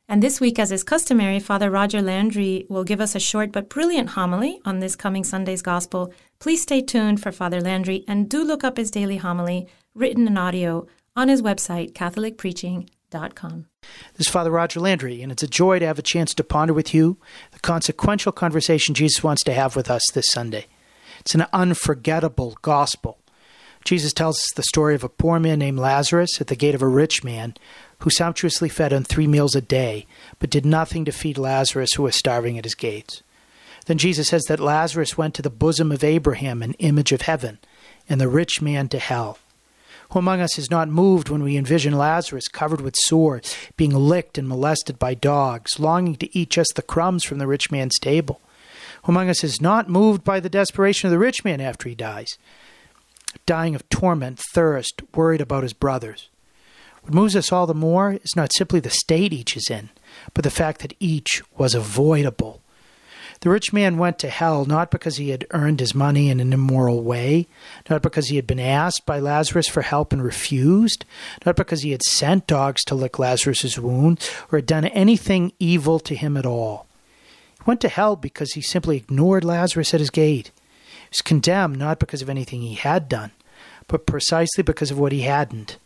And this week, as is customary, Father Roger Landry will give us a short but brilliant homily on this coming Sunday's Gospel. Please stay tuned for Father Landry, and do look up his daily homily, written and audio, on his website, catholic preaching dot com. This is Father Roger Landry, and it's a joy to have a chance to ponder with you the consequential conversation Jesus wants to have with us this Sunday. It's an unforgettable gospel. Jesus tells us the story of a poor man named Lazarus at the gate of a rich man who sumptuously fed on three meals a day, but did nothing to feed Lazarus, who was starving at his gates. Then Jesus says that Lazarus went to the bosom of Abraham, an image of heaven, and the rich man to hell. Who among us is not moved when we envision Lazarus covered with sores, being licked and molested by dogs, longing to eat just the crumbs from the rich man's table? Who among us is not moved by the desperation of the rich man after he dies, dying of torment, thirst, worried about his brothers? What moves us all the more is not simply the state each is in, but the fact that each was avoidable. The rich man went to hell not because he had earned his money in an immoral way, not because he had been asked by Lazarus for help and refused, not because he had sent dogs to lick Lazarus's wounds or had done anything evil to him at all. He went to hell because he simply ignored Lazarus at his gate. He was condemned not because of anything he had done, but precisely because of what he hadn't.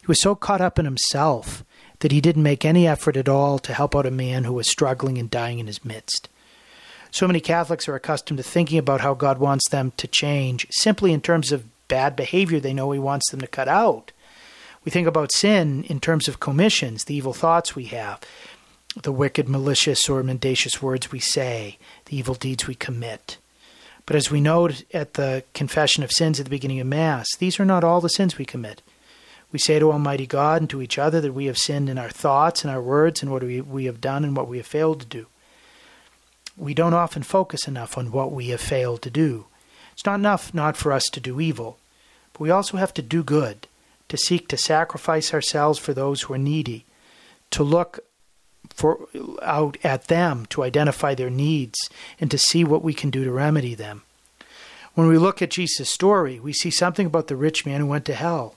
He was so caught up in himself that he didn't make any effort at all to help out a man who was struggling and dying in his midst. So many Catholics are accustomed to thinking about how God wants them to change simply in terms of bad behavior they know He wants them to cut out. We think about sin in terms of commissions, the evil thoughts we have, the wicked, malicious, or mendacious words we say, the evil deeds we commit. But as we note at the confession of sins at the beginning of Mass, these are not all the sins we commit. We say to Almighty God and to each other that we have sinned in our thoughts and our words and what we, we have done and what we have failed to do. We don't often focus enough on what we have failed to do. It's not enough not for us to do evil, but we also have to do good, to seek to sacrifice ourselves for those who are needy, to look for, out at them, to identify their needs, and to see what we can do to remedy them. When we look at Jesus' story, we see something about the rich man who went to hell.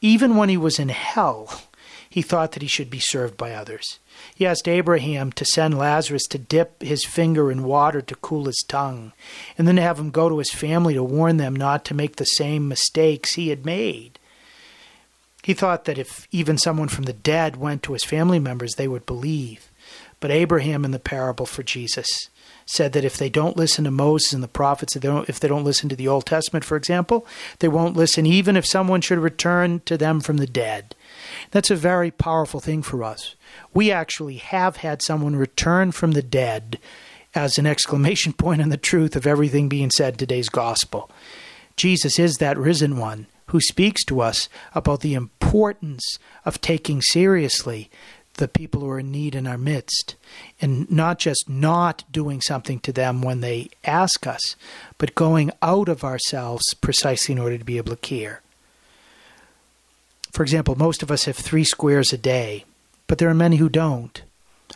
Even when he was in hell, he thought that he should be served by others. He asked Abraham to send Lazarus to dip his finger in water to cool his tongue, and then to have him go to his family to warn them not to make the same mistakes he had made. He thought that if even someone from the dead went to his family members, they would believe. But Abraham in the parable for Jesus said that if they don't listen to Moses and the prophets, if they don't, if they don't listen to the Old Testament, for example, they won't listen even if someone should return to them from the dead. That's a very powerful thing for us. We actually have had someone return from the dead as an exclamation point on the truth of everything being said in today's gospel. Jesus is that risen one who speaks to us about the importance of taking seriously the people who are in need in our midst, and not just not doing something to them when they ask us, but going out of ourselves precisely in order to be able to care. For example, most of us have three squares a day, but there are many who don't.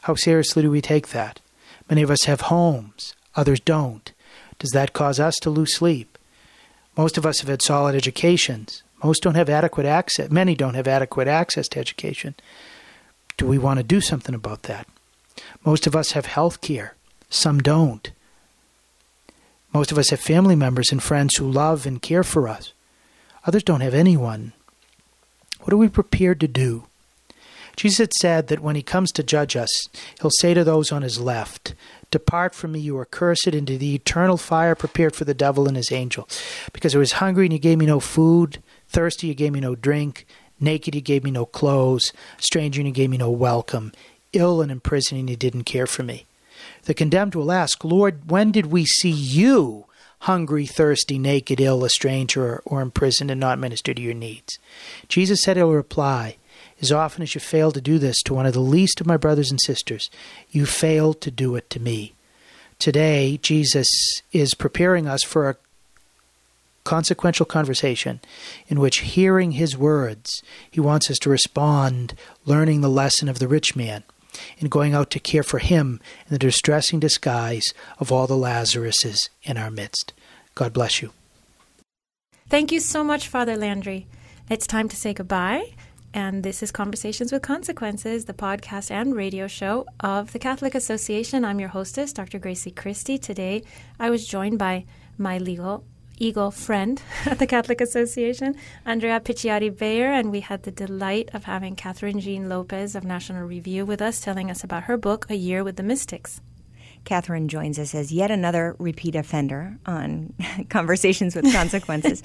How seriously do we take that? Many of us have homes, others don't. Does that cause us to lose sleep? Most of us have had solid educations. Most don't have adequate access. Many don't have adequate access to education. Do we want to do something about that? Most of us have health care. Some don't. Most of us have family members and friends who love and care for us. Others don't have anyone. What are we prepared to do? Jesus had said that when he comes to judge us, he'll say to those on his left, "Depart from me, you are cursed, into the eternal fire prepared for the devil and his angels. Because I was hungry and you gave me no food, thirsty you gave me no drink, naked you gave me no clothes, stranger you gave me no welcome, ill and in prison and you didn't care for me." The condemned will ask, "Lord, when did we see you hungry, thirsty, naked, ill, a stranger, or imprisoned, and not minister to your needs?" Jesus said he'll reply, "As often as you fail to do this to one of the least of my brothers and sisters, you failed to do it to me." Today, Jesus is preparing us for a consequential conversation in which, hearing his words, he wants us to respond, learning the lesson of the rich man, and going out to care for him in the distressing disguise of all the Lazaruses in our midst. God bless you. Thank you so much, Father Landry. It's time to say goodbye. And this is Conversations with Consequences, the podcast and radio show of the Catholic Association. I'm your hostess, Doctor Gracie Christie. Today, I was joined by my legal eagle friend at the Catholic Association, Andrea Picciotti-Behr, and we had the delight of having Catherine Jean Lopez of National Review with us, telling us about her book, A Year with the Mystics. Catherine joins us as yet another repeat offender on Conversations with Consequences.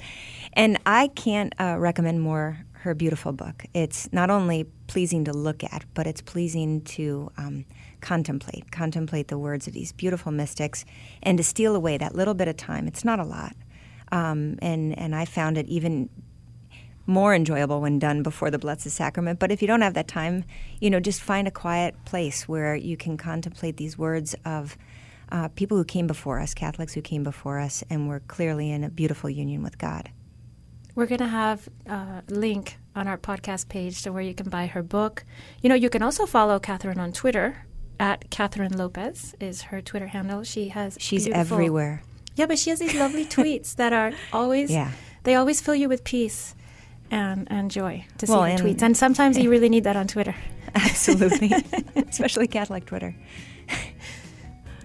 And I can't uh, recommend more her beautiful book. It's not only pleasing to look at, but it's pleasing to um, contemplate, contemplate the words of these beautiful mystics, and to steal away that little bit of time. It's not a lot. Um, and, and I found it even more enjoyable when done before the Blessed Sacrament. But if you don't have that time, you know, just find a quiet place where you can contemplate these words of uh, people who came before us, Catholics who came before us, and were clearly in a beautiful union with God. We're going to have a link on our podcast page to where you can buy her book. You know, you can also follow Catherine on Twitter, at Catherine Lopez is her Twitter handle. She has She's beautiful, everywhere. Yeah, but she has these lovely tweets that are always, yeah. they always fill you with peace and, and joy to see well, your and, tweets. And sometimes yeah. you really need that on Twitter. Absolutely. Especially Catholic Twitter.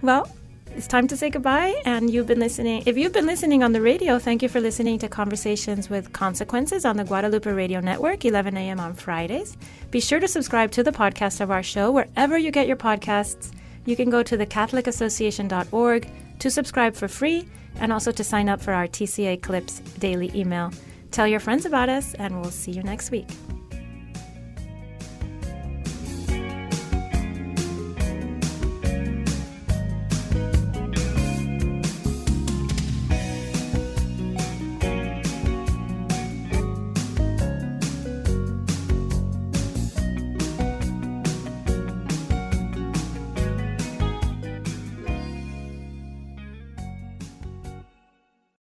Well, it's time to say goodbye. And you've been listening. If you've been listening on the radio, thank you for listening to Conversations with Consequences on the Guadalupe Radio Network, eleven a.m. on Fridays. Be sure to subscribe to the podcast of our show wherever you get your podcasts. You can go to the catholic association dot org to subscribe for free, and also to sign up for our T C A Clips daily email. Tell your friends about us, and we'll see you next week.